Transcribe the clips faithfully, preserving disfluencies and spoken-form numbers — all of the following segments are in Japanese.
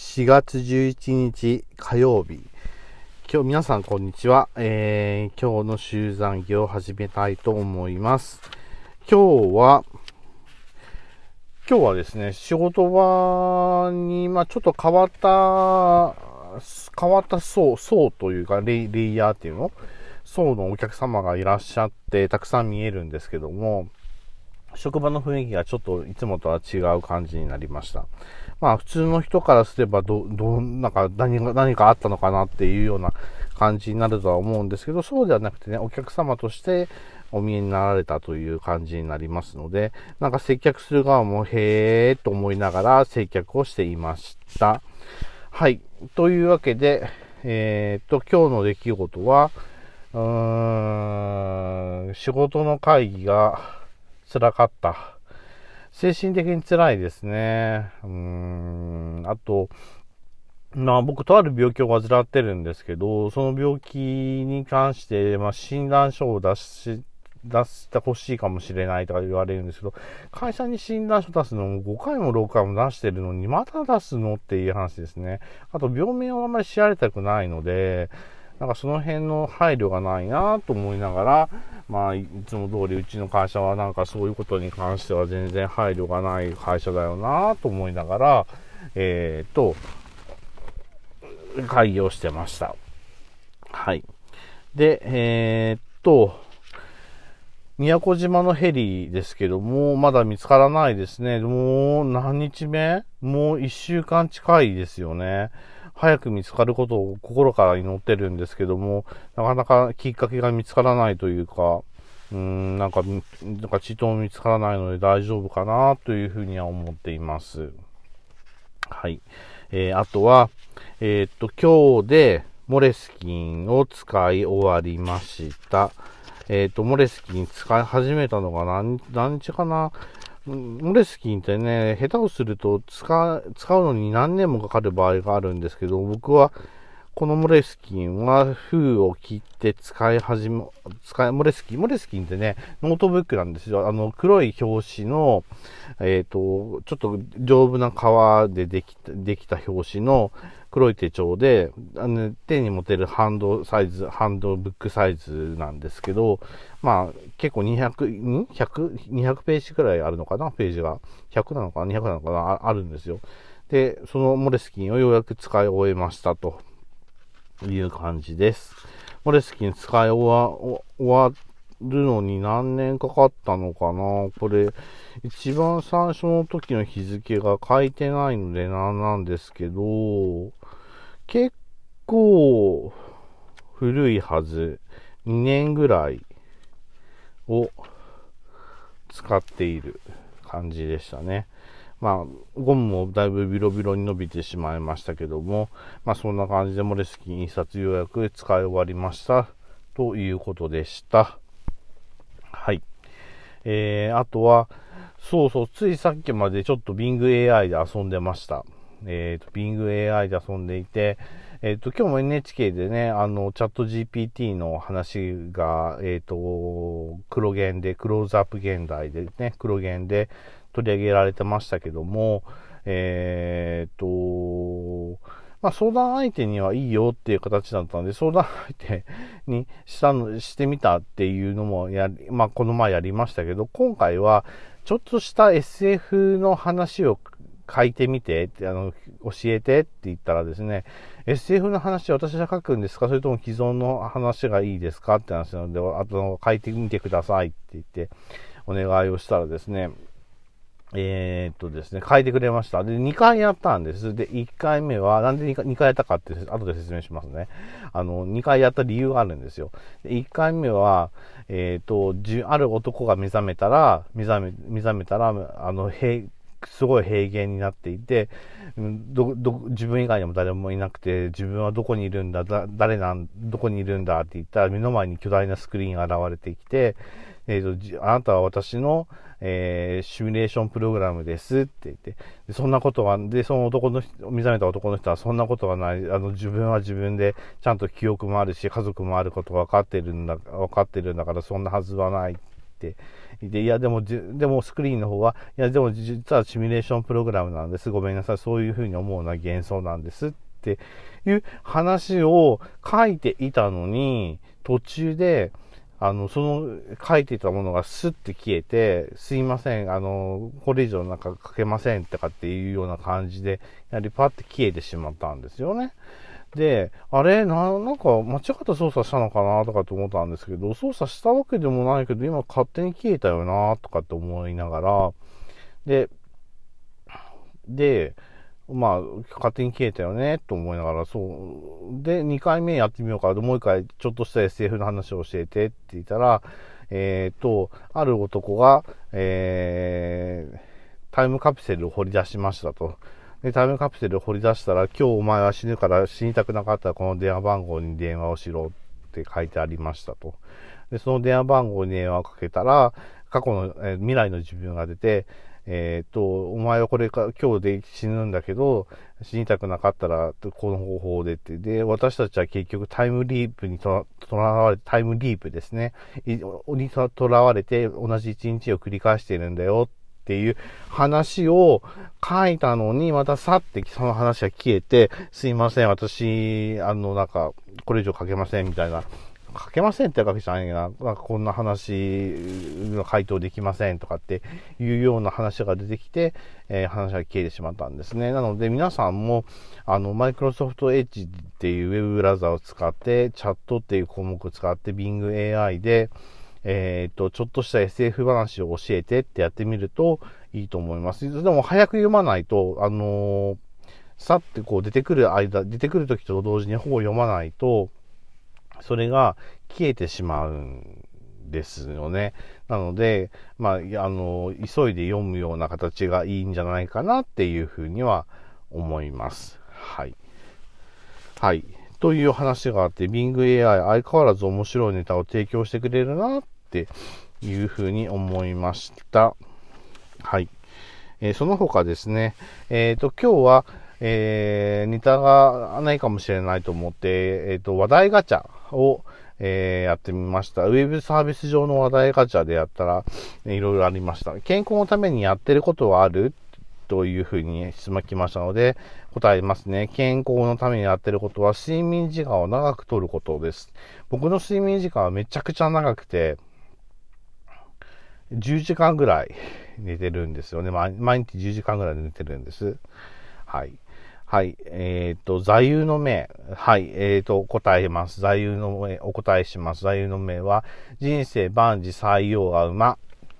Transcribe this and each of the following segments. しがつじゅういちにち火曜日。今日皆さんこんにちは、えー、今日の集算業を始めたいと思います。今日は、今日はですね、仕事場に、まあ、ちょっと変わった、変わった層、層というか、レイ、レイヤーっていうの?層のお客様がいらっしゃって、たくさん見えるんですけども、職場の雰囲気がちょっといつもとは違う感じになりました。まあ普通の人からすればど、ど、なんか何が、何かあったのかなっていうような感じになるとは思うんですけど、そうではなくてね、お客様としてお見えになられたという感じになりますので、なんか接客する側もへーと思いながら接客をしていました。はい。というわけで、えー、っと、今日の出来事は、うーん、仕事の会議が、辛かった。精神的に辛いですね。うーん。あと、まあ僕とある病気を患ってるんですけど、その病気に関して、まあ診断書を出し、出してほしいかもしれないとか言われるんですけど、会社に診断書出すのもごかいもろっかいも出してるのにまた出すのっていう話ですね。あと病名をあんまり知られたくないので、なんかその辺の配慮がないなと思いながら、まあいつも通りうちの会社はなんかそういうことに関しては全然配慮がない会社だよなと思いながら、えーと、会議をしてました。はい。で、えーっと、宮古島のヘリですけども、まだ見つからないですね。もう何日目?もう一週間近いですよね。早く見つかることを心から祈ってるんですけども、なかなかきっかけが見つからないというか、うーん、なんか、なんかちっとも見つからないので大丈夫かなというふうには思っています。はい。えー、あとは、えー、っと、今日でモレスキンを使い終わりました。えー、っと、モレスキン使い始めたのが何、何日かな?モレスキンってね、下手をすると使、使うのに何年もかかる場合があるんですけど、僕は、このモレスキンは封を切って使い始め、使い、モレスキン、モレスキンってね、ノートブックなんですよ。あの、黒い表紙の、えっと、ちょっと丈夫な革でできた、できた表紙の黒い手帳で、あの、手に持てるハンドサイズ、ハンドブックサイズなんですけど、まあ、結構にひゃく、ひゃく、にひゃくページくらいあるのかな、ページが。ひゃくなのかな、にひゃくなのかな、あ、あるんですよ。で、そのモレスキンをようやく使い終えましたと。いう感じです。モレスキン使い終わるのに何年かかったのかな?これ、一番最初の時の日付が書いてないのでなんなんですけど、結構古いはず、にねんぐらいを使っている感じでしたね。まあ、ゴムもだいぶビロビロに伸びてしまいましたけども、まあそんな感じでモレスキン一冊ようやく使い終わりました。ということでした。はい。えー、あとは、そうそう、ついさっきまでちょっと Bing エーアイ で遊んでました。えっと、Bing エーアイ で遊んでいて、えっと、今日も エヌエイチケー でね、あの、チャット ジーピーティー の話が、えっと、黒言で、クローズアップ現代でね、黒言で、取り上げられてましたけども、えー、っと、まあ、相談相手にはいいよっていう形だったので、相談相手にしたの、してみたっていうのもやり、まあ、この前やりましたけど、今回はちょっとした エスエフ の話を書いてみてって、あの、教えてって言ったらですね、エスエフ の話を私が書くんですか?それとも既存の話がいいですか?って話なので、あと書いてみてくださいって言って、お願いをしたらですね、えーっとですね、変えてくれました。で、にかいやったんです。で、いっかいめは、なんでにかいやったかって、後で説明しますね。あの、にかいやった理由があるんですよ。で、いっかいめは、えーっと、じゅある男が目覚めたら、目覚め、目覚めたら、あの、平、すごい平原になっていて、ど、ど、自分以外にも誰もいなくて、自分はどこにいるんだ、だ、誰なん、どこにいるんだって言ったら、目の前に巨大なスクリーンが現れてきて、えーと、あなたは私の、えー、シミュレーションプログラムですって言って、でそんなことは、で、その男の人、目覚めた男の人はそんなことはない、あの、自分は自分で、ちゃんと記憶もあるし、家族もあること分かってるんだ、分かってるんだから、そんなはずはないっていて、いやでも、でもスクリーンの方は、いやでも実はシミュレーションプログラムなんです。ごめんなさい。そういうふうに思うのは幻想なんです。っていう話を書いていたのに、途中で、あの、その書いていたものがスッて消えて、すいません、あの、これ以上なんか書けませんとかっていうような感じで、やはりパッて消えてしまったんですよね。で、あれな、なんか間違った操作したのかなとかと思ったんですけど、操作したわけでもないけど、今勝手に消えたよなとかって思いながら、で、で、まあ、勝手に消えたよね、と思いながら、そう。で、にかいめやってみようかと、もういっかい、ちょっとした エスエフ の話を教えてって言ったら、えっと、ある男が、えー、タイムカプセルを掘り出しましたと。で、タイムカプセルを掘り出したら、今日お前は死ぬから死にたくなかったら、この電話番号に電話をしろって書いてありましたと。で、その電話番号に電話をかけたら、過去の、えー、未来の自分が出て、えっと、お前はこれから今日で死ぬんだけど、死にたくなかったら、この方法でって。で、私たちは結局タイムリープにとらわれて、タイムリープですね。にとらわれて同じ一日を繰り返しているんだよっていう話を書いたのに、また去ってその話が消えて、すいません、私、あの、なんか、これ以上書けませんみたいな。書けませんって書けじゃないな。なんかこんな話の回答できませんとかっていうような話が出てきて、えー、話が消えてしまったんですね。なので皆さんも、あの、Microsoft Edge っていうウェブブラウザを使って、チャットっていう項目を使って、Bing エーアイ で、えっと、ちょっとした エスエフ 話を教えてってやってみるといいと思います。でも早く読まないと、あのー、さってこう出てくる間、出てくる時と同時に本を読まないと、それが消えてしまうんですよね。なので、まあ、あの、急いで読むような形がいいんじゃないかなっていうふうには思います。はい。はい。という話があって、Bing エーアイ 相変わらず面白いネタを提供してくれるなっていうふうに思いました。はい。えー、その他ですね、えっと、今日は、えー、ネタがないかもしれないと思って、えっと、話題ガチャを、えー、やってみました。ウェブサービス上の話題ガチャでやったら、ね、いろいろありました。健康のためにやってることはあるというふうに質問来ましたので、答えますね。健康のためにやってることは、睡眠時間を長くとることです。僕の睡眠時間はめちゃくちゃ長くて、じゅうじかんぐらい寝てるんですよね。毎日じゅうじかんぐらい寝てるんです。はい。はい。えっと、座右の銘。はい。えっと、答えます。座右の銘、お答えします。座右の銘は、人生万事採用が馬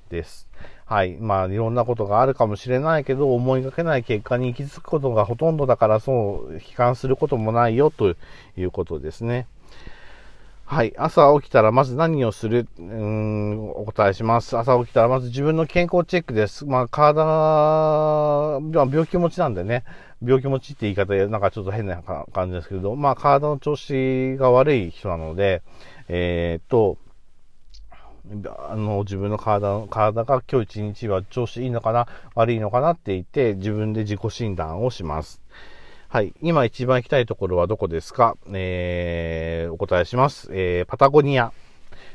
です。はい。まあ、いろんなことがあるかもしれないけど、思いがけない結果に行き着くことがほとんどだから、そう、悲観することもないよ、ということですね。はい。朝起きたらまず何をする？うーん、お答えします。朝起きたらまず自分の健康チェックです。まあ、体、病気持ちなんでね。病気持ちって言い方、なんかちょっと変な感じですけど、まあ、体の調子が悪い人なので、えー、っと、あの、自分の体の、体が今日一日は調子いいのかな？悪いのかな？って言って、自分で自己診断をします。はい。今一番行きたいところはどこですか？えー、お答えします。えー、パタゴニア。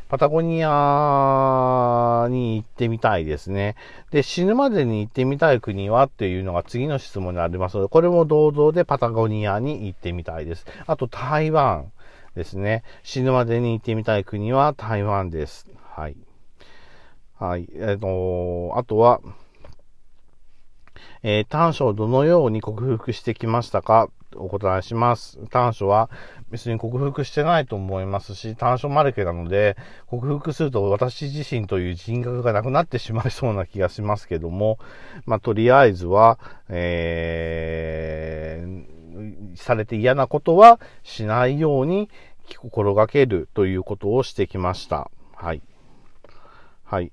パタゴニアに行ってみたいですね。で、死ぬまでに行ってみたい国はっていうのが次の質問にありますので、これも同様でパタゴニアに行ってみたいです。あと、台湾ですね。死ぬまでに行ってみたい国は台湾です。はい。はい。えっと、あとは、えー、短所をどのように克服してきましたか？お答えします。短所は別に克服してないと思いますし、短所まるけなので、克服すると私自身という人格がなくなってしまいそうな気がしますけども、まあ、とりあえずは、えー、されて嫌なことはしないように心がけるということをしてきました。はい。はい。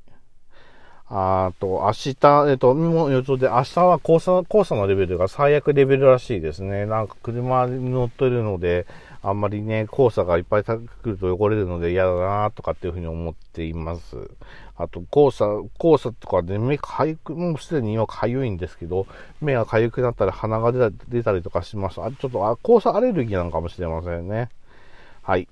あと、明日、えっと、も予兆で、明日は黄砂、黄砂のレベルが最悪レベルらしいですね。なんか車に乗ってるので、あんまりね、黄砂がいっぱい来ると汚れるので嫌だなとかっていうふうに思っています。あと、黄砂、黄砂とかで目かゆく、もうすでに今かゆいんですけど、目がかゆくなったり鼻が出たりとかします。あ、ちょっと、あ、黄砂アレルギーなのかもしれませんね。はい。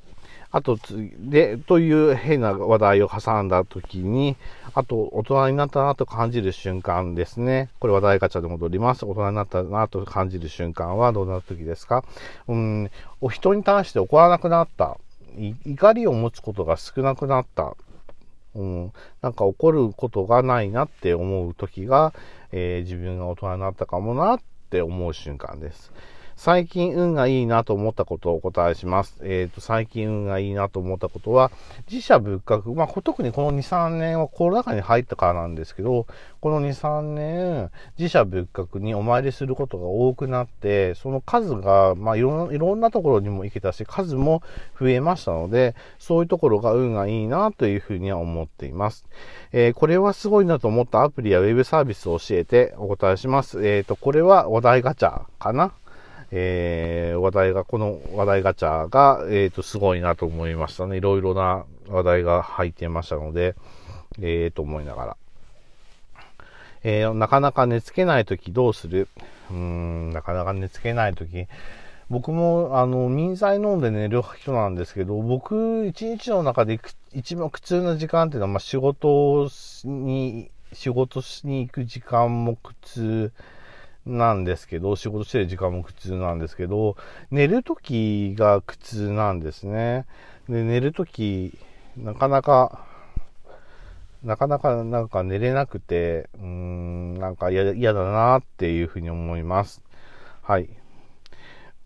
あと次で、という変な話題を挟んだ時に、あと大人になったなと感じる瞬間ですね。これ話題ガチャで戻ります。大人になったなと感じる瞬間はどんな時ですか？うん、お人に対して怒らなくなった。怒りを持つことが少なくなった。うん、なんか怒ることがないなって思う時が、えー、自分が大人になったかもなって思う瞬間です。最近運がいいなと思ったことをお答えします。えっと、最近運がいいなと思ったことは、自社仏閣、まあ、特にこのに、さんねんはコロナ禍に入ったからなんですけど、このに、さんねん、自社仏閣にお参りすることが多くなって、その数が、まあ、いろん、いろんなところにも行けたし、数も増えましたので、そういうところが運がいいなというふうには思っています。えー、これはすごいなと思ったアプリやウェブサービスを教えてお答えします。えっと、これは話題ガチャかな。えー、話題が、この話題ガチャが、えっと、すごいなと思いましたね。いろいろな話題が入っていましたので、えー、と思いながら。えー、なかなか寝つけないときどうする？うーん、なかなか寝つけないとき。僕も、あの、眠剤飲んで寝る人なんですけど、僕、一日の中で一番苦痛な時間っていうのは、まあ、仕事に、仕事しに行く時間も苦痛。なんですけど、仕事してる時間も苦痛なんですけど、寝るときが苦痛なんですね。で、寝るとき、なかなか、なかなかなんか寝れなくて、うーん、なんか嫌だなっていうふうに思います。はい。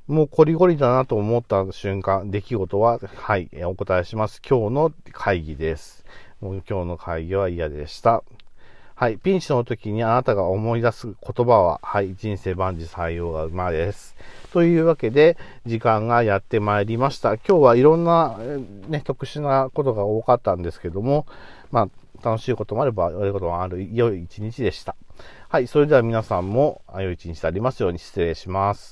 もうコリゴリだなと思った瞬間、出来事は、はい、お答えします。今日の会議です。もう今日の会議は嫌でした。はい。ピンチの時にあなたが思い出す言葉は、はい。人生万事採用が馬です。というわけで、時間がやってまいりました。今日はいろんな、ね、特殊なことが多かったんですけども、まあ、楽しいこともあれば、悪いこともある、良い一日でした。はい。それでは皆さんも、良い一日でありますように失礼します。